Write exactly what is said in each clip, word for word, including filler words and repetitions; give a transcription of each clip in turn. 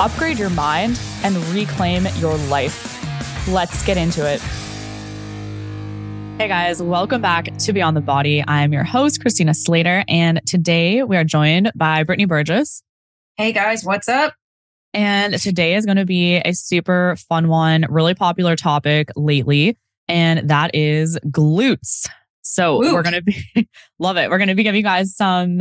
upgrade your mind, and reclaim your life. Let's get into it. Hey guys, welcome back to Beyond the Body. I'm your host, Christina Slater, and today we are joined by Brittany Burgess. Hey guys, what's up? And today is going to be a super fun one, really popular topic lately, and that is glutes. So Glute. We're going to be, love it. We're going to be giving you guys some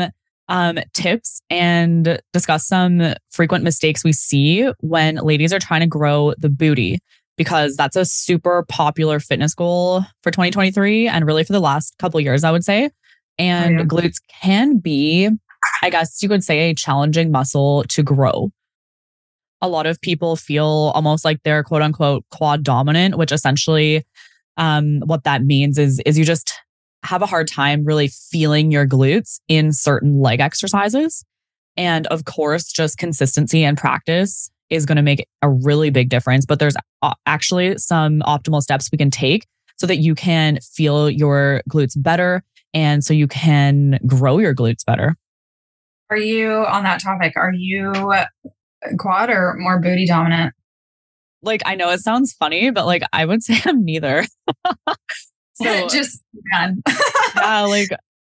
Um, tips and discuss some frequent mistakes we see when ladies are trying to grow the booty, because that's a super popular fitness goal for twenty twenty-three and really for the last couple of years, I would say. And oh, yeah. Glutes can be, I guess you could say, a challenging muscle to grow. A lot of people feel almost like they're quote unquote quad dominant, which essentially um, what that means is is you just have a hard time really feeling your glutes in certain leg exercises. And of course, just consistency and practice is going to make a really big difference. But there's actually some optimal steps we can take so that you can feel your glutes better and so you can grow your glutes better. Are you on that topic? Are you quad or more booty dominant? Like, I know it sounds funny, but like, I would say I'm neither. So just yeah, like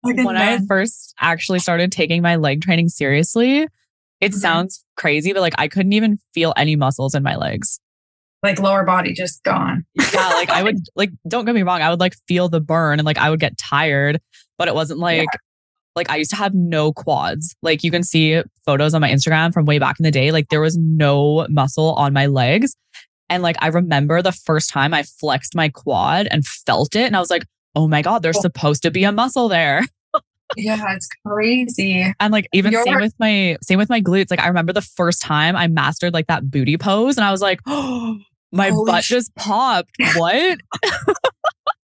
when I first actually started taking my leg training seriously, it mm-hmm. sounds crazy, but like I couldn't even feel any muscles in my legs. Like lower body just gone. Yeah, like I would like don't get me wrong, I would like feel the burn and like I would get tired, but it wasn't like yeah. like I used to have no quads. Like you can see photos on my Instagram from way back in the day, like there was no muscle on my legs. And like, I remember the first time I flexed my quad and felt it. And I was like, oh my God, there's supposed to be a muscle there. Yeah, it's crazy. And like, even You're- same with my, same with my glutes. Like I remember the first time I mastered like that booty pose and I was like, oh, my Holy butt sh- just popped. What?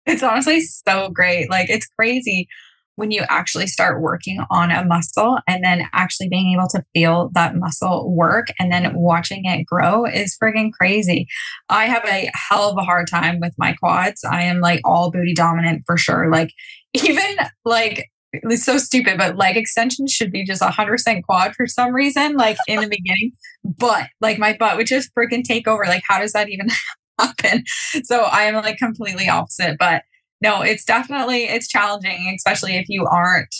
It's honestly so great. Like it's crazy when you actually start working on a muscle and then actually being able to feel that muscle work and then watching it grow is friggin' crazy. I have a hell of a hard time with my quads. I am like all booty dominant for sure. Like even like, it's so stupid, but leg extensions should be just one hundred percent quad for some reason, like in the beginning. But like my butt would just friggin' take over. Like how does that even happen? So I am like completely opposite, but no, it's definitely, it's challenging, especially if you aren't,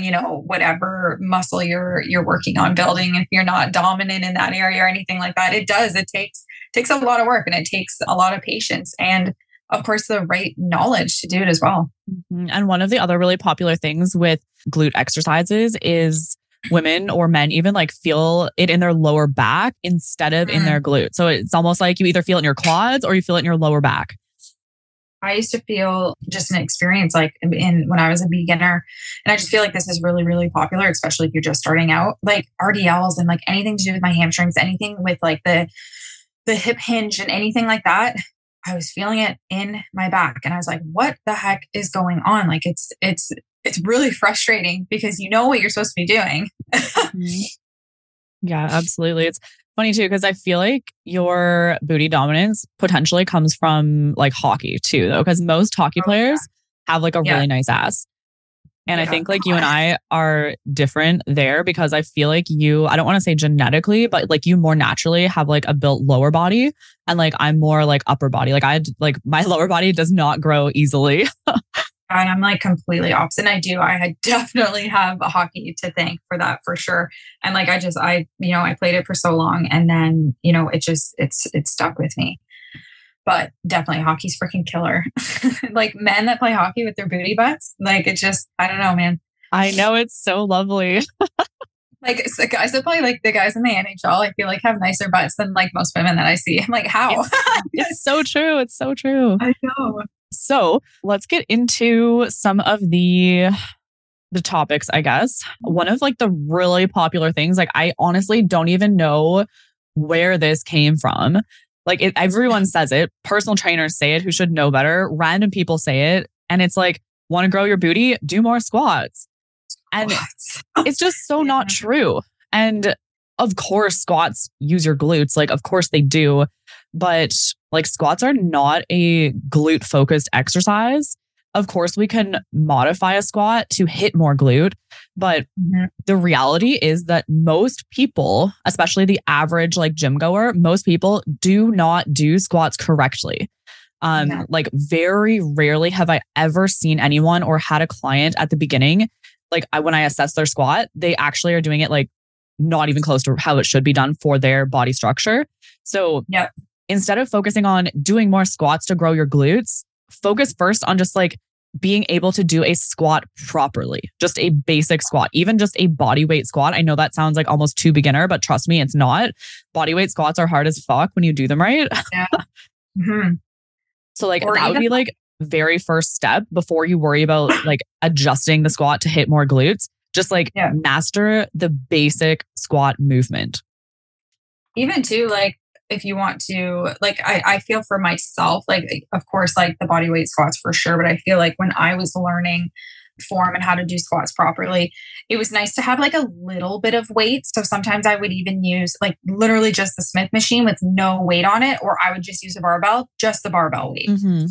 you know, whatever muscle you're, you're working on building, if you're not dominant in that area or anything like that, it does, it takes, takes a lot of work and it takes a lot of patience and of course the right knowledge to do it as well. Mm-hmm. And one of the other really popular things with glute exercises is women or men even like feel it in their lower back instead of mm-hmm. in their glute. So it's almost like you either feel it in your quads or you feel it in your lower back. I used to feel just an experience like in when I was a beginner, and I just feel like this is really, really popular, especially if you're just starting out, like R D Ls and like anything to do with my hamstrings, anything with like the, the hip hinge and anything like that. I was feeling it in my back and I was like, what the heck is going on? Like it's, it's, it's really frustrating because you know what you're supposed to be doing. Mm-hmm. Yeah, absolutely. It's funny too, because I feel like your booty dominance potentially comes from like hockey too, though, because most hockey players oh, yeah. have like a yeah. really nice ass. And yeah. I think like you and I are different there because I feel like you, I don't want to say genetically, but like you more naturally have like a built lower body and like I'm more like upper body. Like I like my lower body does not grow easily. And I'm like completely opposite. And I do. I had definitely have a hockey to thank for that for sure. And like, I just, I, you know, I played it for so long and then, you know, it just, it's, it stuck with me, but definitely hockey's freaking killer. Like men that play hockey with their booty butts. Like it's just, I don't know, man. I know it's so lovely. Like so guys that play like the guys in the N H L, I feel like have nicer butts than like most women that I see. I'm like, how? It's, it's so true. It's so true. I know. So let's get into some of the the topics, I guess. One of like the really popular things, like I honestly don't even know where this came from. Like it, everyone says it, personal trainers say it who should know better, random people say it. And it's like, want to grow your booty? Do more squats. And what? It's just so yeah. not true. And of course, squats use your glutes. Like, of course they do. But like squats are not a glute focused exercise. Of course, we can modify a squat to hit more glute. But mm-hmm. the reality is that most people, especially the average like gym goer, most people do not do squats correctly. Um, yeah. Like very rarely have I ever seen anyone or had a client at the beginning. Like I, when I assess their squat, they actually are doing it like not even close to how it should be done for their body structure. So yeah. instead of focusing on doing more squats to grow your glutes, focus first on just like being able to do a squat properly, just a basic squat, even just a body weight squat. I know that sounds like almost too beginner, but trust me, it's not. Body weight squats are hard as fuck when you do them right. Yeah. Mm-hmm. So like or that would be like very first step before you worry about like adjusting the squat to hit more glutes. Just like yeah. master the basic squat movement. Even too, like if you want to, like I, I feel for myself, like of course, like the body weight squats for sure. But I feel like when I was learning form and how to do squats properly, it was nice to have like a little bit of weight. So sometimes I would even use like literally just the Smith machine with no weight on it, or I would just use a barbell, just the barbell weight. Mm-hmm.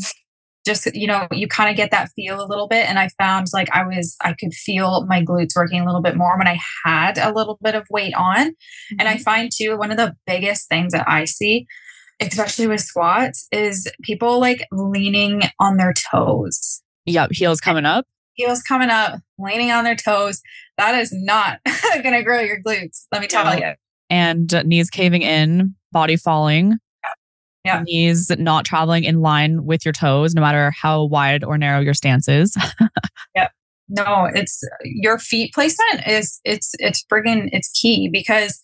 Just, you know, you kind of get that feel a little bit. And I found like I was, I could feel my glutes working a little bit more when I had a little bit of weight on. Mm-hmm. And I find too, one of the biggest things that I see, especially with squats, is people like leaning on their toes. Yep. Heels coming up. Heels coming up, leaning on their toes. That is not going to grow your glutes. Let me tell you. And uh, knees caving in, body falling. Yeah. Knees not traveling in line with your toes, no matter how wide or narrow your stance is. Yep. No, it's your feet placement is it's it's friggin' it's key, because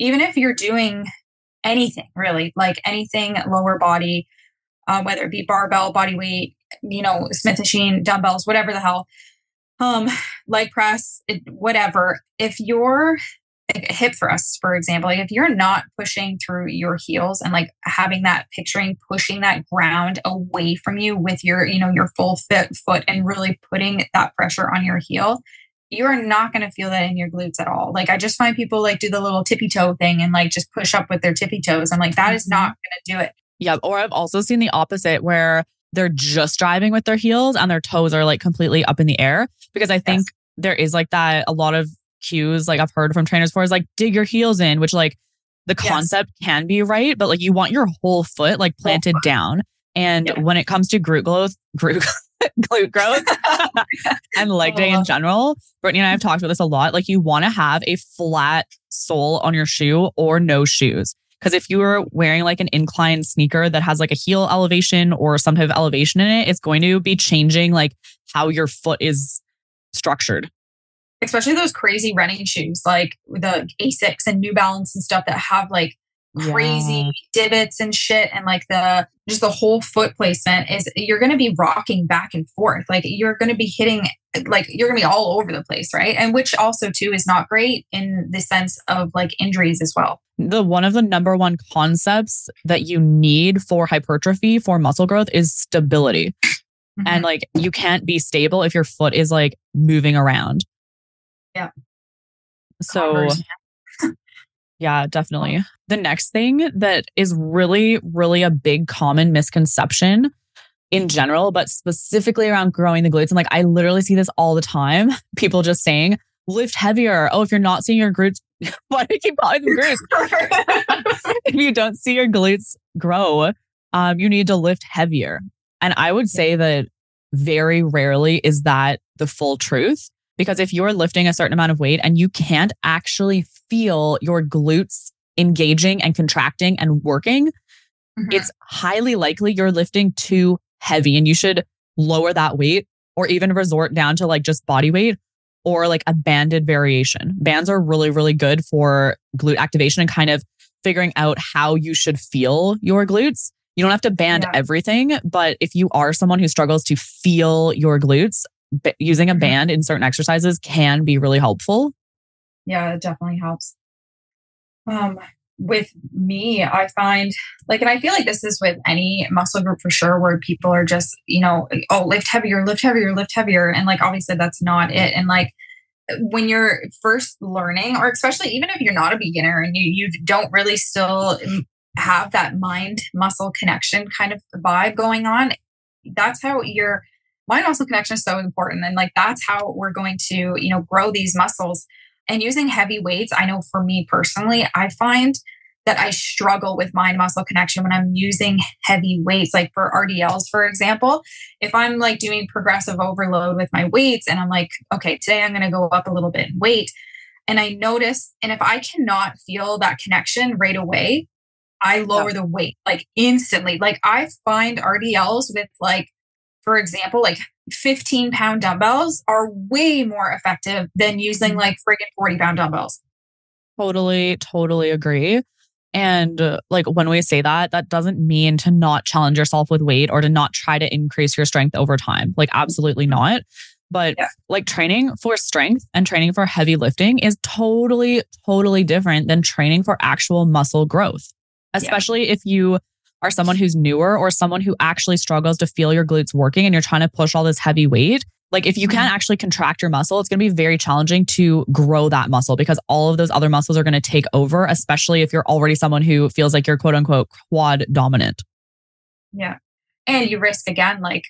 even if you're doing anything really, like anything lower body, uh, whether it be barbell, body weight, you know, Smith machine, dumbbells, whatever the hell, um, leg press, it, whatever. If you're like a hip thrust, for example, like if you're not pushing through your heels and like having that picturing, pushing that ground away from you with your, you know, your full fit foot and really putting that pressure on your heel, you're not going to feel that in your glutes at all. Like I just find people like do the little tippy toe thing and like just push up with their tippy toes. I'm like, that is not going to do it. Yeah. Or I've also seen the opposite where they're just driving with their heels and their toes are like completely up in the air, because I think yes. there is like that a lot of cues like I've heard from trainers for is like dig your heels in, which like the concept yes. can be right, but like you want your whole foot like planted foot. down. And yeah. when it comes to glute growth, glute, glute growth and leg day in general, Brittany and I have talked about this a lot. Like you want to have a flat sole on your shoe or no shoes. Because if you were wearing like an incline sneaker that has like a heel elevation or some type of elevation in it, it's going to be changing like how your foot is structured. Especially those crazy running shoes, like the ASICS and New Balance and stuff that have like crazy yeah. divots and shit. And like the, just the whole foot placement is you're going to be rocking back and forth. Like you're going to be hitting, like you're going to be all over the place. Right. And which also too is not great in the sense of like injuries as well. The one of the number one concepts that you need for hypertrophy, for muscle growth is stability. Mm-hmm. And like, you can't be stable if your foot is like moving around. Yeah. So yeah, definitely. The next thing that is really, really a big common misconception in general, but specifically around growing the glutes. And like, I literally see this all the time. People just saying lift heavier. Oh, if you're not seeing your glutes, why do I keep calling them glutes? If you don't see your glutes grow, um, you need to lift heavier. And I would say that very rarely is that the full truth. Because if you're lifting a certain amount of weight and you can't actually feel your glutes engaging and contracting and working, mm-hmm. it's highly likely you're lifting too heavy and you should lower that weight or even resort down to like just body weight or like a banded variation. Bands are really, really good for glute activation and kind of figuring out how you should feel your glutes. You don't have to band yeah. everything, but if you are someone who struggles to feel your glutes, B- using a band in certain exercises can be really helpful. Yeah, it definitely helps. Um, with me, I find like, and I feel like this is with any muscle group for sure, where people are just, you know, oh, lift heavier, lift heavier, lift heavier. And like, obviously that's not it. And like, when you're first learning, or especially even if you're not a beginner and you, you don't really still have that mind muscle connection kind of vibe going on, that's how your mind muscle connection is so important. And like, that's how we're going to, you know, grow these muscles. And using heavy weights, I know for me personally, I find that I struggle with mind muscle connection when I'm using heavy weights, like for R D Ls, for example. If I'm like doing progressive overload with my weights and I'm like, okay, today I'm going to go up a little bit in weight. And I notice, and if I cannot feel that connection right away, I lower yeah. the weight like instantly. Like I find R D Ls with like, for example, like fifteen pound dumbbells are way more effective than using like friggin' forty pound dumbbells. Totally, totally agree. And uh, like when we say that, that doesn't mean to not challenge yourself with weight or to not try to increase your strength over time. Like absolutely not. But yeah. like training for strength and training for heavy lifting is totally, totally different than training for actual muscle growth. Especially yeah. if you are someone who's newer or someone who actually struggles to feel your glutes working and you're trying to push all this heavy weight. Like if you can't actually contract your muscle, it's going to be very challenging to grow that muscle because all of those other muscles are going to take over, especially if you're already someone who feels like you're quote unquote quad dominant. Yeah. And you risk again, like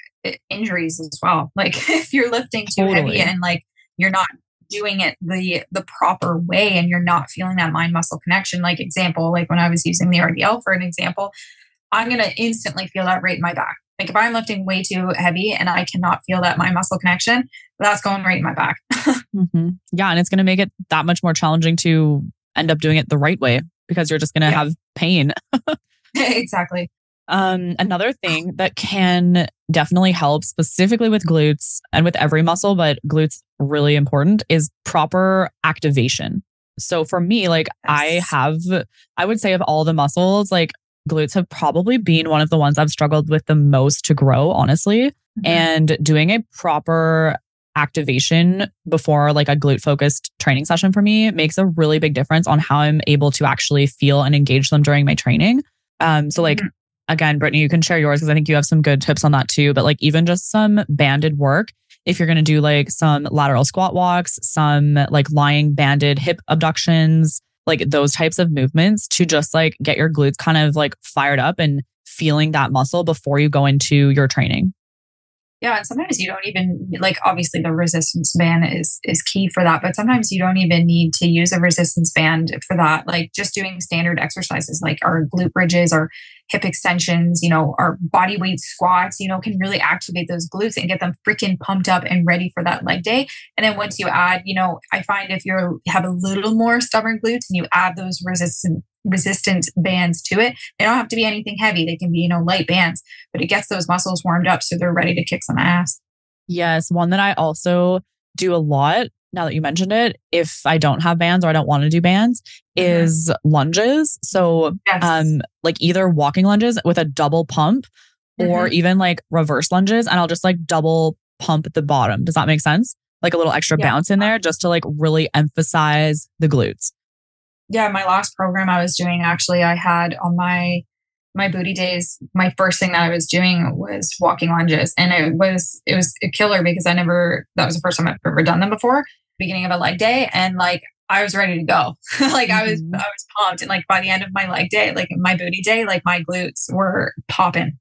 injuries as well. Like if you're lifting too totally. heavy and like you're not doing it the the proper way and you're not feeling that mind muscle connection, like example, like when I was using the R D L for an example, I'm going to instantly feel that right in my back. Like if I'm lifting way too heavy and I cannot feel that mind muscle connection, that's going right in my back. mm-hmm. Yeah. And it's going to make it that much more challenging to end up doing it the right way because you're just going to yeah. have pain. Exactly. Um, another thing that can definitely help specifically with glutes and with every muscle, but glutes really important, is proper activation. So for me, like yes. I have, I would say of all the muscles, like glutes have probably been one of the ones I've struggled with the most to grow, honestly. Mm-hmm. And doing a proper activation before like a glute focused training session for me makes a really big difference on how I'm able to actually feel and engage them during my training. Um, so like, mm-hmm. again, Brittany, you can share yours because I think you have some good tips on that too. But like even just some banded work, if you're going to do like some lateral squat walks, some like lying banded hip abductions, like those types of movements to just like get your glutes kind of like fired up and feeling that muscle before you go into your training. Yeah. And sometimes you don't even like, obviously the resistance band is, is key for that, but sometimes you don't even need to use a resistance band for that. Like just doing standard exercises, like our glute bridges or hip extensions, you know, our body weight squats, you know, can really activate those glutes and get them freaking pumped up and ready for that leg day. And then once you add, you know, I find if you have a little more stubborn glutes and you add those resistance resistant bands to it. They don't have to be anything heavy. They can be, you know, light bands, but it gets those muscles warmed up so they're ready to kick some ass. Yes. One that I also do a lot, now that you mentioned it, if I don't have bands or I don't want to do bands, mm-hmm. is lunges. So yes. um, like either walking lunges with a double pump mm-hmm. or even like reverse lunges. And I'll just like double pump at the bottom. Does that make sense? Like a little extra yeah. bounce in there just to like really emphasize the glutes. Yeah, my last program I was doing, actually, I had on my my booty days, my first thing that I was doing was walking lunges. And it was it was a killer because I never, that was the first time I've ever done them before, beginning of a leg day. And like, I was ready to go. like mm-hmm. I was, I was pumped. And like, by the end of my leg day, like my booty day, like my glutes were popping.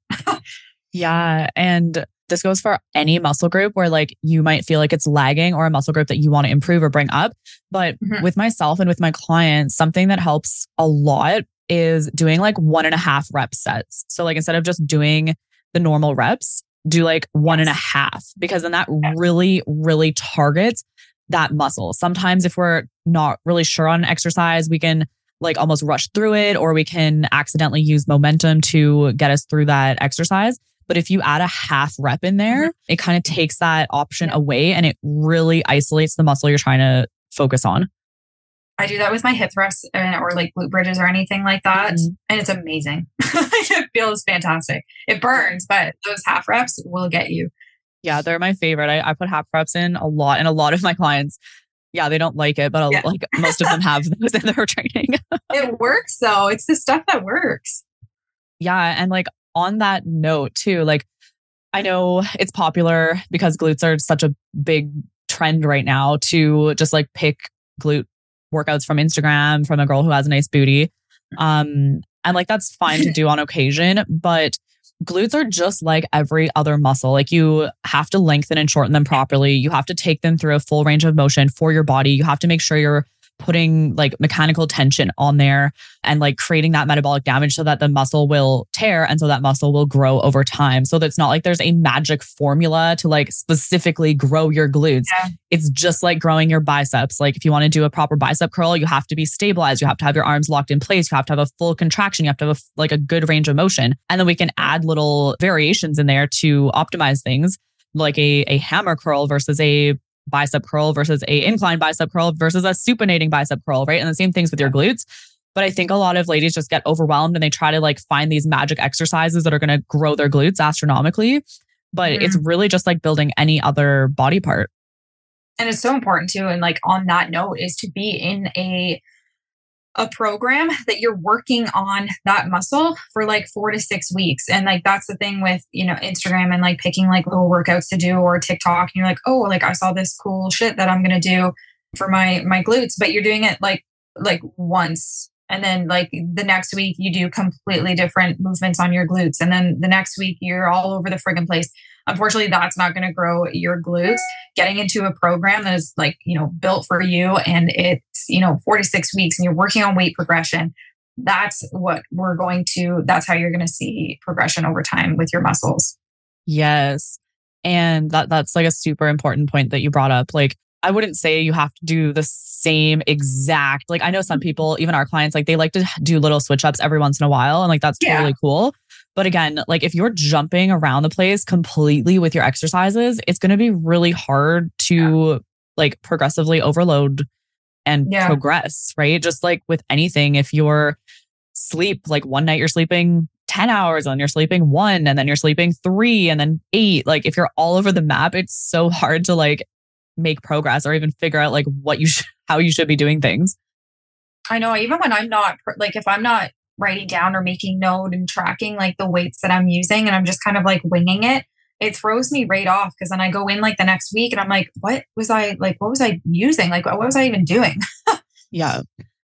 yeah. And this goes for any muscle group where like you might feel like it's lagging or a muscle group that you want to improve or bring up. But mm-hmm. with myself and with my clients, something that helps a lot is doing like one and a half rep sets. So like instead of just doing the normal reps, do like one yes. and a half, because then that yes. really, really targets that muscle. Sometimes if we're not really sure on an exercise, we can like almost rush through it or we can accidentally use momentum to get us through that exercise. But if you add a half rep in there, mm-hmm. it kind of takes that option yeah. away and it really isolates the muscle you're trying to focus on. I do that with my hip thrusts or like glute bridges or anything like that. Mm-hmm. And it's amazing. It feels fantastic. It burns, but those half reps will get you. Yeah, they're my favorite. I, I put half reps in a lot and a lot of my clients Yeah, they don't like it, but yeah. like most of them have those in their training. It works though. It's the stuff that works. Yeah. And like on that note too, like I know it's popular because glutes are such a big trend right now to just like pick glute workouts from Instagram from a girl who has a nice booty. Um, and like that's fine to do on occasion, but glutes are just like every other muscle. Like you have to lengthen and shorten them properly. You have to take them through a full range of motion for your body. You have to make sure you're putting like mechanical tension on there and like creating that metabolic damage so that the muscle will tear and so that muscle will grow over time. So that's not like there's a magic formula to like specifically grow your glutes. Yeah. It's just like growing your biceps. Like if you want to do a proper bicep curl, you have to be stabilized. You have to have your arms locked in place. You have to have a full contraction. You have to have a, like a good range of motion. And then we can add little variations in there to optimize things like a, a hammer curl versus a bicep curl versus a incline bicep curl versus a supinating bicep curl, right? And the same things with your glutes. But I think a lot of ladies just get overwhelmed and they try to like find these magic exercises that are going to grow their glutes astronomically. But mm-hmm. it's really just like building any other body part. And it's so important too. And like on that note is to be in a a program that you're working on that muscle for like four to six weeks. And like, that's the thing with, you know, Instagram and like picking like little workouts to do or TikTok. And you're like, oh, like I saw this cool shit that I'm going to do for my, my glutes, but you're doing it like, like once. And then like the next week you do completely different movements on your glutes. And then the next week you're all over the friggin' place. Unfortunately, that's not going to grow your glutes. Getting into a program that is like, you know, built for you and it's, you know, four to six weeks and you're working on weight progression. That's what we're going to, that's how you're going to see progression over time with your muscles. Yes. And that that's like a super important point that you brought up. Like, I wouldn't say you have to do the same exact, like I know some people, even our clients, like they like to do little switch ups every once in a while. And like, that's yeah. totally cool. But again, like if you're jumping around the place completely with your exercises, it's going to be really hard to yeah. like progressively overload and yeah. progress, right? Just like with anything, if you're sleep, like one night you're sleeping ten hours and you're sleeping one and then you're sleeping three and then eight, like if you're all over the map, it's so hard to like make progress or even figure out like what you should, how you should be doing things. I know, even when I'm not like, if I'm not writing down or making note and tracking like the weights that I'm using and I'm just kind of like winging it, it throws me right off. Cause then I go in like the next week and I'm like, what was I like, what was I using? Like, what was I even doing? yeah.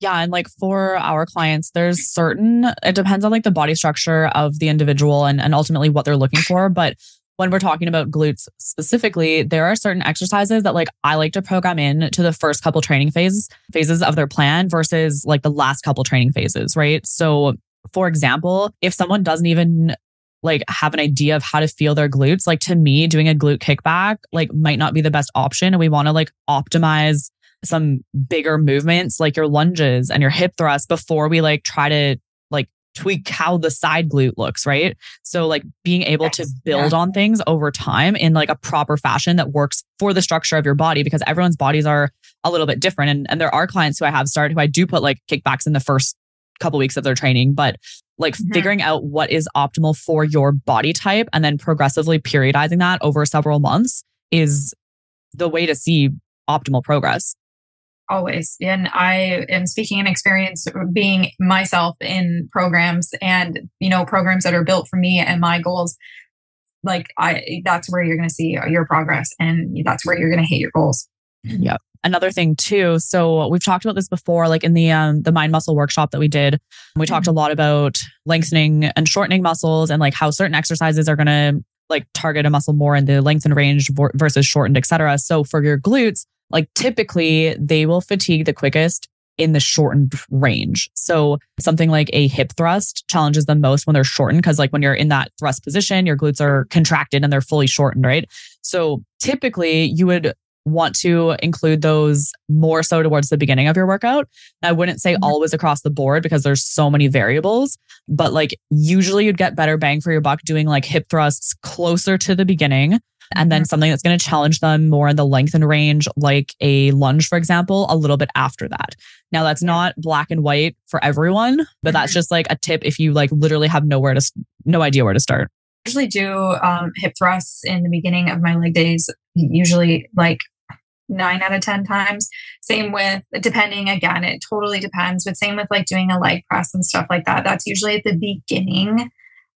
Yeah. And like for our clients, there's certain, it depends on like the body structure of the individual and, and ultimately what they're looking for. But when we're talking about glutes specifically, there are certain exercises that like I like to program in to the first couple training phase, phases of their plan versus like the last couple training phases, right? So for example, if someone doesn't even like have an idea of how to feel their glutes, like to me doing a glute kickback like might not be the best option. And we want to like optimize some bigger movements like your lunges and your hip thrusts before we like try to like tweak how the side glute looks, right? So like being able yes. to build yeah. on things over time in like a proper fashion that works for the structure of your body, because everyone's bodies are a little bit different. And, and there are clients who I have started who I do put like kickbacks in the first couple weeks of their training, but like mm-hmm. figuring out what is optimal for your body type and then progressively periodizing that over several months is the way to see optimal progress. Always. And I am speaking in experience being myself in programs and, you know, programs that are built for me and my goals. Like I, that's where you're going to see your progress and that's where you're going to hit your goals. Yeah. Another thing too. So we've talked about this before, like in the, um, the mind muscle workshop that we did, we mm-hmm. talked a lot about lengthening and shortening muscles and like how certain exercises are going to like target a muscle more in the lengthened range versus shortened, et cetera. So for your glutes, like typically they will fatigue the quickest in the shortened range. So something like a hip thrust challenges them most when they're shortened, because like when you're in that thrust position, your glutes are contracted and they're fully shortened, right? So typically you would want to include those more so towards the beginning of your workout. I wouldn't say mm-hmm. always across the board because there's so many variables, but like usually you'd get better bang for your buck doing like hip thrusts closer to the beginning. And then something that's going to challenge them more in the lengthened range, like a lunge, for example, a little bit after that. Now that's not black and white for everyone, but that's just like a tip if you like literally have nowhere to, no idea where to start. I usually do um, hip thrusts in the beginning of my leg days, usually like nine out of ten times. Same with, depending, again, it totally depends, but same with like doing a leg press and stuff like that. That's usually at the beginning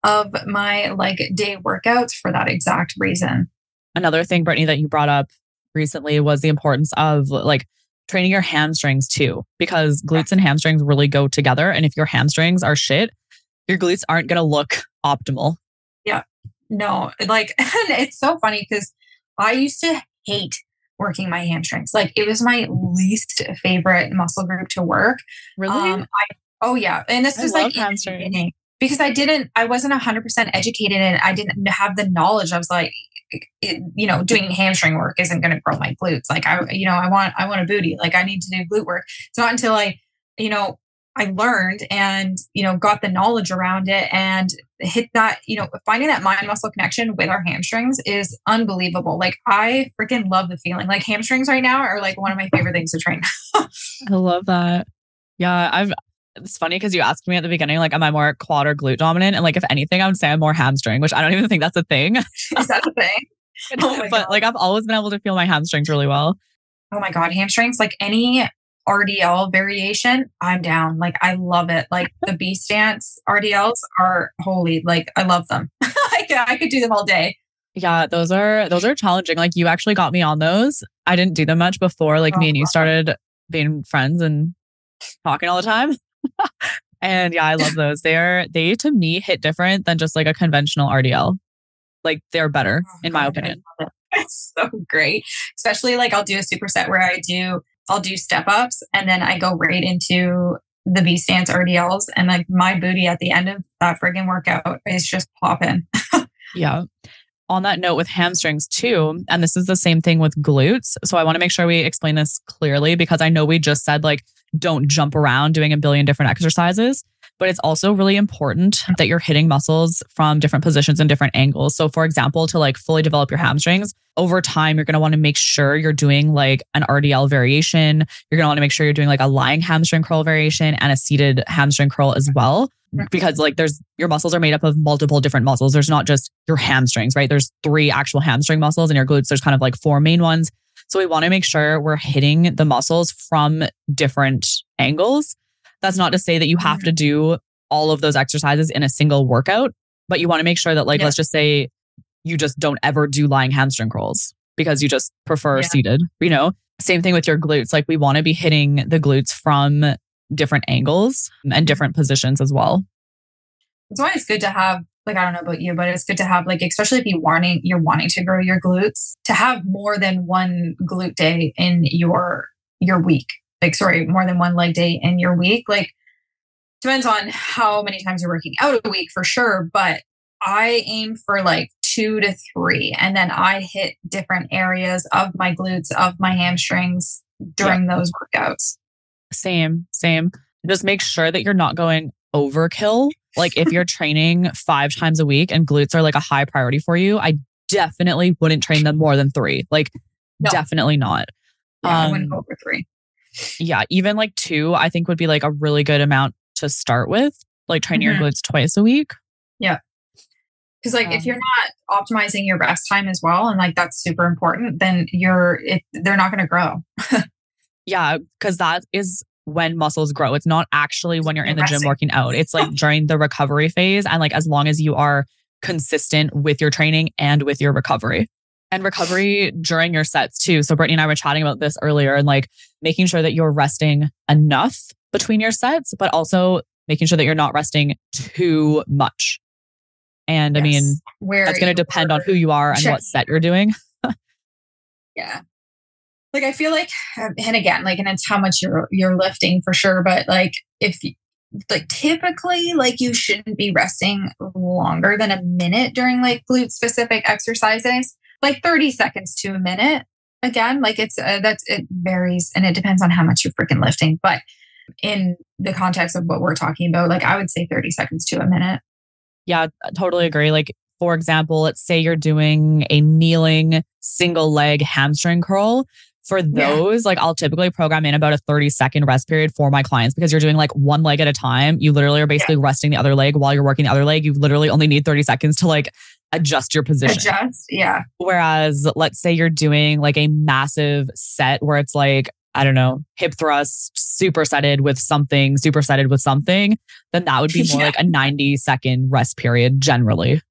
of my leg day workouts for that exact reason. Another thing, Brittany, that you brought up recently was the importance of like training your hamstrings too, because glutes and hamstrings really go together. And if your hamstrings are shit, your glutes aren't going to look optimal. Yeah. No, like it's so funny because I used to hate working my hamstrings. Like it was my least favorite muscle group to work. Really? Um, I, oh yeah. And this I was like in the beginning because I didn't, I wasn't a hundred percent educated and I didn't have the knowledge. I was like, it, you know, doing hamstring work isn't going to grow my glutes. Like I, you know, I want, I want a booty. Like I need to do glute work. It's not until I, you know, I learned and, you know, got the knowledge around it and hit that, you know, finding that mind muscle connection with our hamstrings is unbelievable. Like I freaking love the feeling. Like hamstrings right now are like one of my favorite things to train. I love that. Yeah. I've, it's funny because you asked me at the beginning, like, am I more quad or glute dominant? And like, if anything, I would say I'm more hamstring, which I don't even think that's a thing. Is that a thing? Oh my but God. Like, I've always been able to feel my hamstrings really well. Oh my God. Hamstrings, like any R D L variation, I'm down. Like, I love it. Like the B stance R D Ls are holy. Like I love them. Like I could do them all day. Yeah. Those are, those are challenging. Like you actually got me on those. I didn't do them much before. Like oh, me and you started being friends and talking all the time. And yeah, I love those. They're, they to me hit different than just like a conventional R D L. Like they're better oh, in my God, opinion. It. It's so great. Especially like I'll do a superset where I do, I'll do step ups and then I go right into the B stance R D Ls. And like my booty at the end of that friggin' workout is just popping. Yeah. On that note with hamstrings too, and this is the same thing with glutes. So I want to make sure we explain this clearly because I know we just said like, don't jump around doing a billion different exercises, but it's also really important that you're hitting muscles from different positions and different angles. So for example, to like fully develop your hamstrings over time, you're going to want to make sure you're doing like an R D L variation. You're going to want to make sure you're doing like a lying hamstring curl variation and a seated hamstring curl as well, because like there's, your muscles are made up of multiple different muscles. There's not just your hamstrings, right? There's three actual hamstring muscles and your glutes. There's kind of like four main ones. So we want to make sure we're hitting the muscles from different angles. That's not to say that you have to do all of those exercises in a single workout, but you want to make sure that like, yeah. let's just say you just don't ever do lying hamstring curls because you just prefer yeah. seated, you know, same thing with your glutes. Like we want to be hitting the glutes from different angles and different positions as well. It's always good to have, like, I don't know about you, but it's good to have like, especially if you wanting, you're wanting to grow your glutes, to have more than one glute day in your, your week. Like, sorry, more than one leg day in your week. Like depends on how many times you're working out a week for sure. But I aim for like two to three. And then I hit different areas of my glutes, of my hamstrings during yeah. those workouts. Same, same. Just make sure that you're not going overkill. Like if you're training five times a week and glutes are like a high priority for you, I definitely wouldn't train them more than three. Like no. definitely not. Yeah, um, I wouldn't go over three. Yeah. Even like two, I think would be like a really good amount to start with. Like training mm-hmm. your glutes twice a week. Yeah. Cause like um, if you're not optimizing your rest time as well, and like that's super important, then you're, it, they're not going to grow. Yeah. Cause that is when muscles grow. It's not actually when you're in the gym working out. It's like during the recovery phase. And like, as long as you are consistent with your training and with your recovery and recovery during your sets too. So Brittany and I were chatting about this earlier and like making sure that you're resting enough between your sets, but also making sure that you're not resting too much. And yes. I mean, Where that's going to depend on who you are and sure. what set you're doing. Yeah. Like, I feel like, and again, like, and it's how much you're, you're lifting for sure. But like, if you, like, typically, like you shouldn't be resting longer than a minute during like glute specific exercises, like thirty seconds to a minute. Again, like it's, uh, that's, it varies and it depends on how much you're freaking lifting. But in the context of what we're talking about, like I would say thirty seconds to a minute. Yeah, I totally agree. Like, for example, let's say you're doing a kneeling single leg hamstring curl. For those, yeah. like I'll typically program in about a thirty second rest period for my clients because you're doing like one leg at a time. You literally are basically yeah. resting the other leg while you're working the other leg. You literally only need thirty seconds to like adjust your position. Adjust, yeah. Whereas let's say you're doing like a massive set where it's like, I don't know, hip thrust supersetted with something, supersetted with something, then that would be more yeah. like a ninety second rest period generally.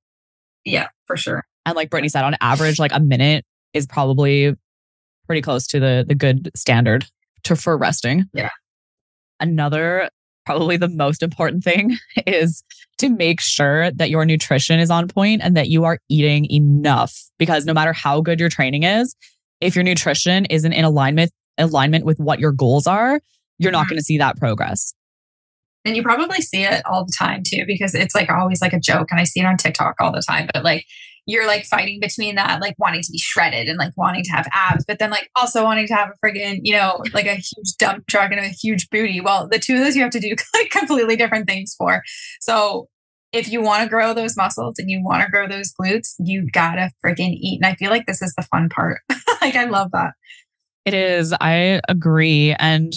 Yeah, for sure. And like Brittany said, on average, like a minute is probably pretty close to the the good standard to for resting. Yeah. Another, probably the most important thing is to make sure that your nutrition is on point and that you are eating enough, because no matter how good your training is, if your nutrition isn't in alignment alignment with what your goals are, you're not going to see that progress. And you probably see it all the time too, because it's like always like a joke, and I see it on TikTok all the time, but like you're like fighting between that, like wanting to be shredded and like wanting to have abs, but then like also wanting to have a friggin', you know, like a huge dump truck and a huge booty. Well, the two of those you have to do like completely different things for. So if you want to grow those muscles and you want to grow those glutes, you gotta friggin' eat. And I feel like this is the fun part. Like, I love that. It is. I agree. And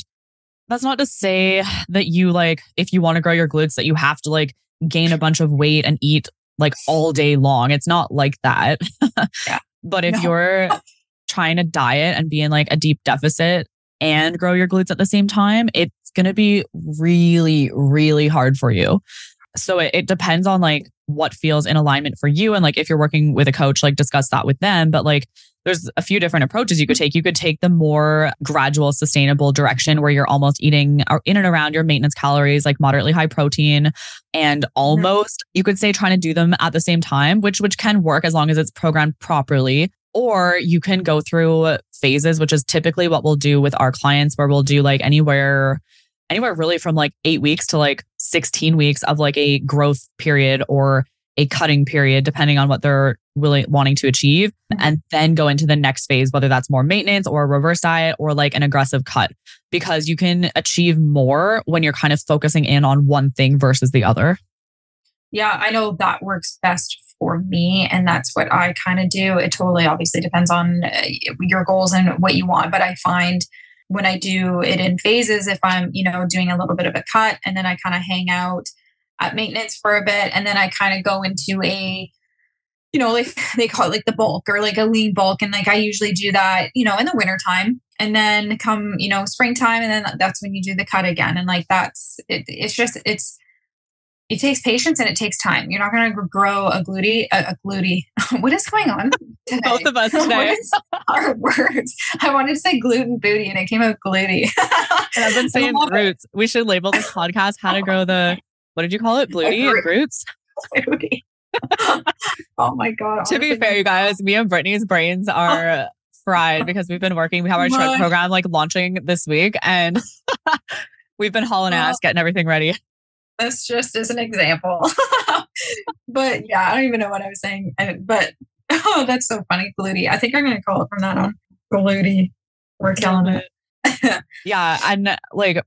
that's not to say that you like, if you want to grow your glutes, that you have to like gain a bunch of weight and eat like all day long. It's not like that. Yeah. But if no. you're trying to diet and be in like a deep deficit and grow your glutes at the same time, it's going to be really, really hard for you. So it, it depends on like what feels in alignment for you. And like, if you're working with a coach, like discuss that with them. But like, there's a few different approaches you could take. You could take the more gradual, sustainable direction where you're almost eating in and around your maintenance calories, like moderately high protein, and almost, you could say, trying to do them at the same time, which which can work as long as it's programmed properly. Or you can go through phases, which is typically what we'll do with our clients, where we'll do like anywhere, anywhere really from like eight weeks to like sixteen weeks of like a growth period or a cutting period, depending on what they're really wanting to achieve, and then go into the next phase, whether that's more maintenance or a reverse diet or like an aggressive cut, because you can achieve more when you're kind of focusing in on one thing versus the other. Yeah, I know that works best for me, and that's what I kind of do. It totally obviously depends on your goals and what you want, but I find when I do it in phases, if I'm, you know, doing a little bit of a cut and then I kind of hang out at maintenance for a bit, and then I kind of go into a, you know, like they call it like the bulk or like a lean bulk. And like, I usually do that, you know, in the wintertime, and then come, you know, springtime. And then that's when you do the cut again. And like, that's, it, it's just, it's, it takes patience and it takes time. You're not going to grow a glute, a, a glute. What is going on today? Both of us today. Our words. I wanted to say gluten booty and it came out glutey. And I've been saying glutes. We should label this podcast, how to grow the, what did you call it? Blutie and Groots? Blutie. Oh my God. Honestly, to be fair, you guys, me and Brittany's brains are fried because we've been working. We have our shred program like launching this week, and we've been hauling ass, getting everything ready. That's just as an example. But yeah, I don't even know what I was saying. I, but oh, that's so funny. Glutey. I think I'm going to call it from that on. Glutey. We're killing it. Yeah. And like,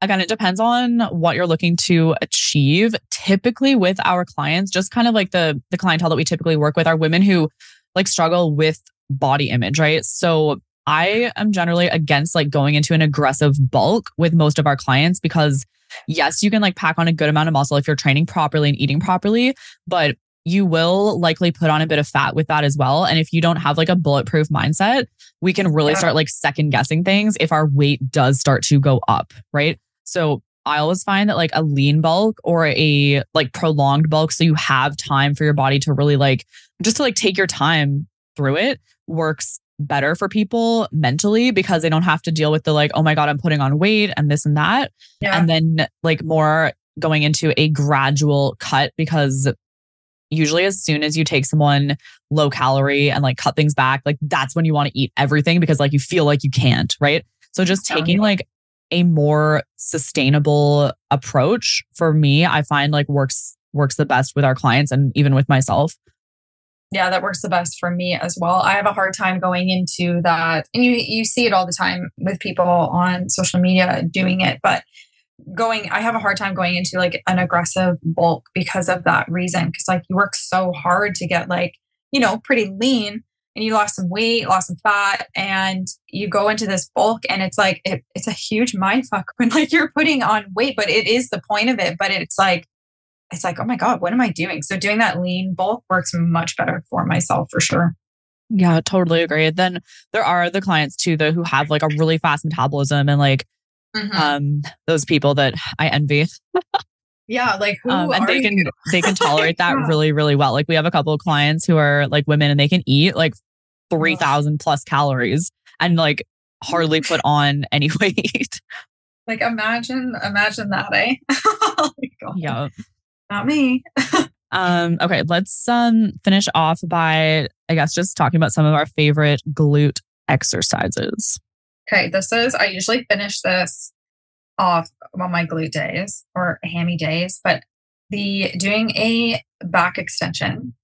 again, it depends on what you're looking to achieve. Typically with our clients, just kind of like the, the clientele that we typically work with are women who like struggle with body image, right? So I am generally against like going into an aggressive bulk with most of our clients, because yes, you can like pack on a good amount of muscle if you're training properly and eating properly, but you will likely put on a bit of fat with that as well. And if you don't have like a bulletproof mindset, we can really start like second guessing things if our weight does start to go up, right? So I always find that like a lean bulk or a like prolonged bulk, so you have time for your body to really like, just to like take your time through it, works better for people mentally, because they don't have to deal with the like, oh my God, I'm putting on weight and this and that. Yeah. And then like more going into a gradual cut, because usually as soon as you take someone low calorie and like cut things back, like that's when you want to eat everything, because like you feel like you can't, right? So just taking like a more sustainable approach for me, I find like works works the best with our clients and even with myself. Yeah, that works the best for me as well. I have a hard time going into that. And you you see it all the time with people on social media doing it, but going, I have a hard time going into like an aggressive bulk because of that reason. Cause like you work so hard to get like, you know, pretty lean, and you lost some weight, lost some fat, and you go into this bulk, and it's like, it, it's a huge mind fuck when like you're putting on weight, but it is the point of it. But it's like, it's like, oh my God, what am I doing? So doing that lean bulk works much better for myself for sure. Yeah, totally agree. Then there are the clients too, though, who have like a really fast metabolism and like mm-hmm. um, those people that I envy. Yeah. Like, who um, and are they can, you? They can tolerate that yeah. really, really well. Like we have a couple of clients who are like women and they can eat like three thousand wow. plus calories and like hardly put on any weight. Like imagine, imagine that, eh? Oh my God. Yeah. Not me. um, okay. Let's um finish off by, I guess, just talking about some of our favorite glute exercises. Okay. This is, I usually finish this off on my glute days or hammy days, but the doing a back extension,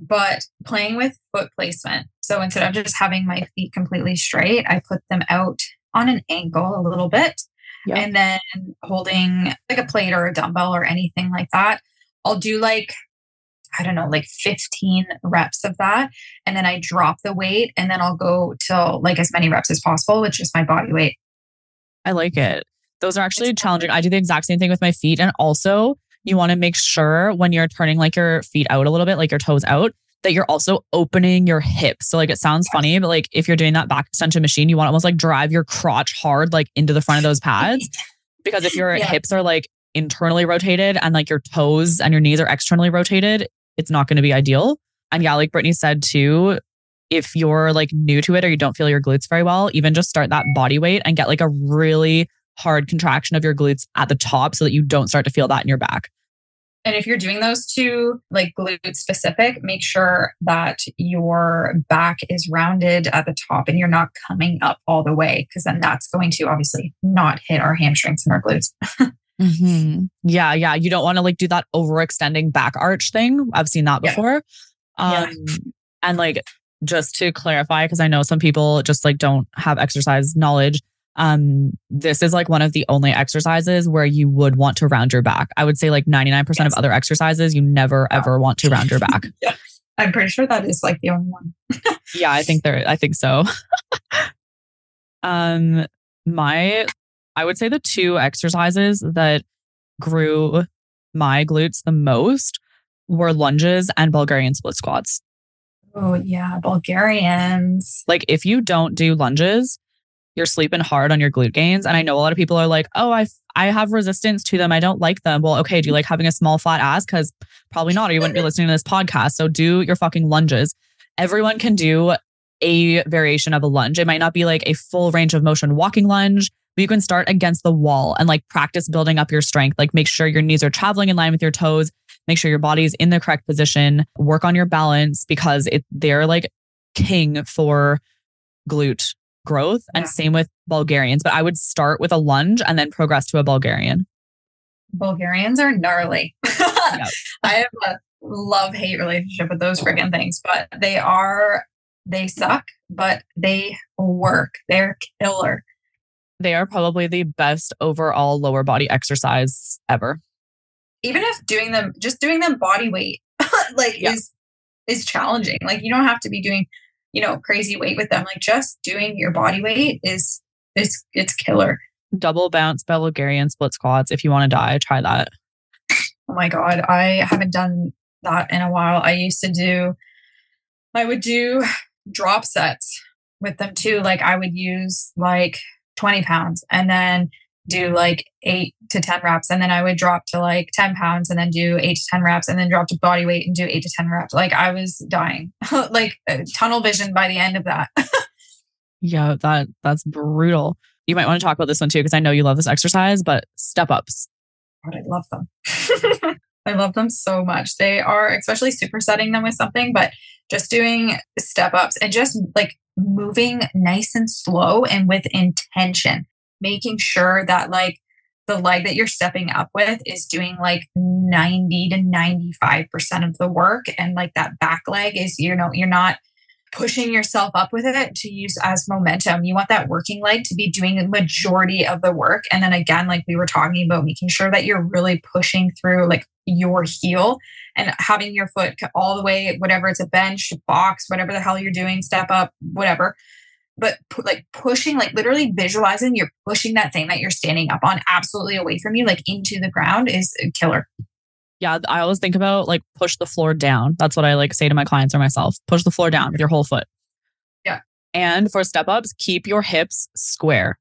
but playing with foot placement. So instead of just having my feet completely straight, I put them out on an angle a little bit. Yep. And then holding like a plate or a dumbbell or anything like that, I'll do like, I don't know, like fifteen reps of that. And then I drop the weight and then I'll go till like as many reps as possible with just my body weight. I like it. Those are actually it's challenging. I do the exact same thing with my feet. And also you want to make sure when you're turning like your feet out a little bit, like your toes out, that you're also opening your hips. So like, it sounds funny, but like if you're doing that back extension machine, you want to almost like drive your crotch hard, like into the front of those pads. Because if your yeah. hips are like internally rotated and like your toes and your knees are externally rotated, it's not going to be ideal. And yeah, like Brittany said too, if you're like new to it or you don't feel your glutes very well, even just start that body weight and get like a really hard contraction of your glutes at the top so that you don't start to feel that in your back. And if you're doing those two, like glute specific, make sure that your back is rounded at the top and you're not coming up all the way, because then that's going to obviously not hit our hamstrings and our glutes. Mm-hmm. Yeah. Yeah. You don't want to like do that overextending back arch thing. I've seen that before. Yeah. Um, yeah. And like, just to clarify, because I know some people just like don't have exercise knowledge. Um, this is like one of the only exercises where you would want to round your back. I would say like ninety-nine percent yes. of other exercises, you never wow. ever want to round your back. Yeah. I'm pretty sure that is like the only one. Yeah, I think there, I think so. um, my, I would say the two exercises that grew my glutes the most were lunges and Bulgarian split squats. Oh yeah. Bulgarians. Like if you don't do lunges, you're sleeping hard on your glute gains. And I know a lot of people are like, oh, I, I have resistance to them. I don't like them. Well, okay. Do you like having a small flat ass? Cause probably not, or you wouldn't be listening to this podcast. So do your fucking lunges. Everyone can do a variation of a lunge. It might not be like a full range of motion walking lunge, but you can start against the wall and like practice building up your strength. Like make sure your knees are traveling in line with your toes. Make sure your body's in the correct position. Work on your balance because it, they're like king for glute growth and yeah. same with Bulgarians, but I would start with a lunge and then progress to a Bulgarian. Bulgarians are gnarly. Yep. I have a love-hate relationship with those friggin' things, but they are, they suck, but they work. They're killer. They are probably the best overall lower body exercise ever. Even if doing them, just doing them body weight, like yeah. is, is challenging. Like you don't have to be doing you know, crazy weight with them. Like just doing your body weight is, is it's killer. Double bounce Bulgarian split squats. If you want to die, try that. Oh my God. I haven't done that in a while. I used to do, I would do drop sets with them too. Like I would use like twenty pounds and then do like eight to ten reps. And then I would drop to like ten pounds and then do eight to ten reps and then drop to body weight and do eight to ten reps. Like I was dying, like tunnel vision by the end of that. Yeah, that that's brutal. You might want to talk about this one too, because I know you love this exercise, but step ups. God, I love them. I love them so much. They are, especially supersetting them with something, but just doing step ups and just like moving nice and slow and with intention. Making sure that like the leg that you're stepping up with is doing like ninety to ninety-five percent of the work. And like that back leg is, you know, you're not pushing yourself up with it to use as momentum. You want that working leg to be doing the majority of the work. And then again, like we were talking about, making sure that you're really pushing through like your heel and having your foot all the way, whatever it's a bench, box, whatever the hell you're doing, step up, whatever. But like pushing, like literally visualizing, you're pushing that thing that you're standing up on absolutely away from you, like into the ground is killer. Yeah, I always think about like push the floor down. That's what I like say to my clients or myself. Push the floor down with your whole foot. Yeah. And for step ups, keep your hips square.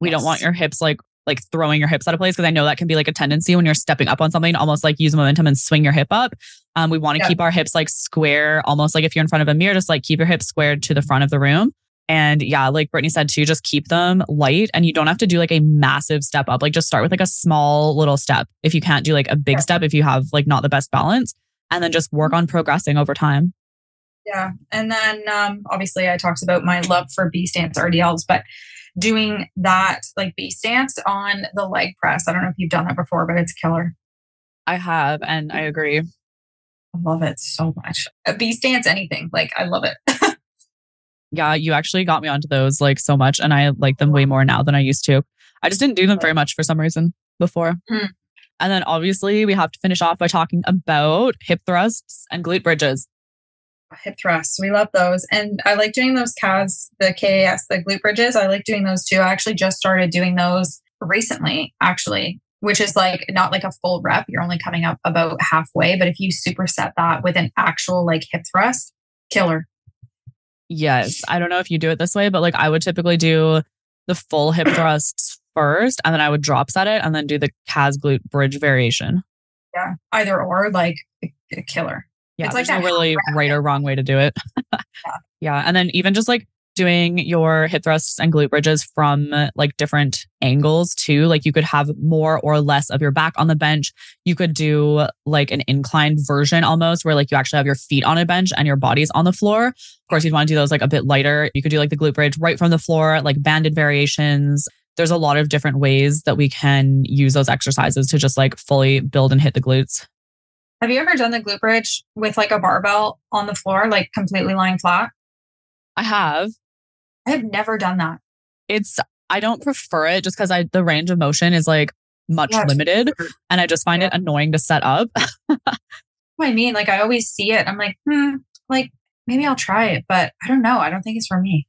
We yes. don't want your hips like like throwing your hips out of place, because I know that can be like a tendency when you're stepping up on something, almost like use momentum and swing your hip up. Um, we want to yeah. keep our hips like square, almost like if you're in front of a mirror, just like keep your hips squared to the front of the room. And yeah, like Brittany said too, just keep them light, and you don't have to do like a massive step up. Like just start with like a small little step. If you can't do like a big yeah. step, if you have like not the best balance, and then just work on progressing over time. Yeah. And then um, obviously I talked about my love for B stance R D Ls, but doing that like B stance on the leg press. I don't know if you've done that before, but it's killer. I have. And I agree. I love it so much. A B stance, anything. Like I love it. Yeah, you actually got me onto those like so much, and I like them way more now than I used to. I just didn't do them very much for some reason before. Mm. And then obviously we have to finish off by talking about hip thrusts and glute bridges. Hip thrusts, we love those. And I like doing those C A S, the K A S, the glute bridges. I like doing those too. I actually just started doing those recently, actually, which is like not like a full rep. You're only coming up about halfway. But if you superset that with an actual like hip thrust, killer. Yes. I don't know if you do it this way, but like I would typically do the full hip thrusts first, and then I would drop set it and then do the C A S glute bridge variation. Yeah. Either or, like a killer. Yeah. It's like no really right or wrong way to do it. yeah. yeah. And then even just like doing your hip thrusts and glute bridges from like different angles too. Like you could have more or less of your back on the bench. You could do like an inclined version almost where like you actually have your feet on a bench and your body's on the floor. Of course, you'd want to do those like a bit lighter. You could do like the glute bridge right from the floor, like banded variations. There's a lot of different ways that we can use those exercises to just like fully build and hit the glutes. Have you ever done the glute bridge with like a barbell on the floor, like completely lying flat? I have. I have never done that. It's, I don't prefer it just because I the range of motion is like much yeah, limited and I just find yeah. it annoying to set up. I mean, like I always see it. I'm like, hmm, like maybe I'll try it, but I don't know. I don't think it's for me.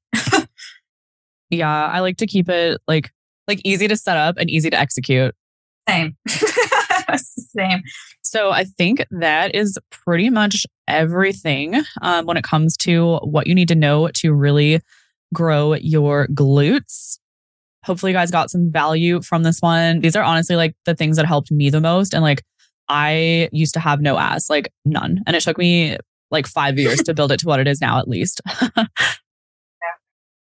yeah. I like to keep it like, like easy to set up and easy to execute. Same. Same. So I think that is pretty much everything um, when it comes to what you need to know to really grow your glutes. Hopefully you guys got some value from this one. These are honestly like the things that helped me the most. And like, I used to have no ass, like none. And it took me like five years to build it to what it is now, at least. yeah.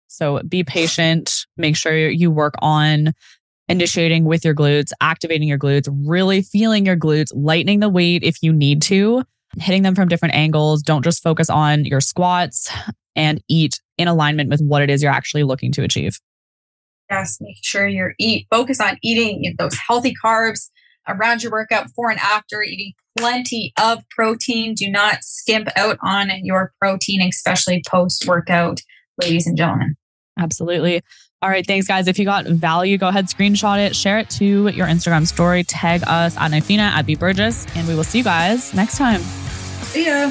So be patient, make sure you work on initiating with your glutes, activating your glutes, really feeling your glutes, lightening the weight if you need to, hitting them from different angles. Don't just focus on your squats, and eat in alignment with what it is you're actually looking to achieve. Yes, make sure you're eat. Focus on eating those healthy carbs around your workout, before and after, eating plenty of protein. Do not skimp out on your protein, especially post-workout, ladies and gentlemen. Absolutely. All right. Thanks, guys. If you got value, go ahead, screenshot it, share it to your Instagram story, tag us at Nifina, at B Burgess, and we will see you guys next time. See ya.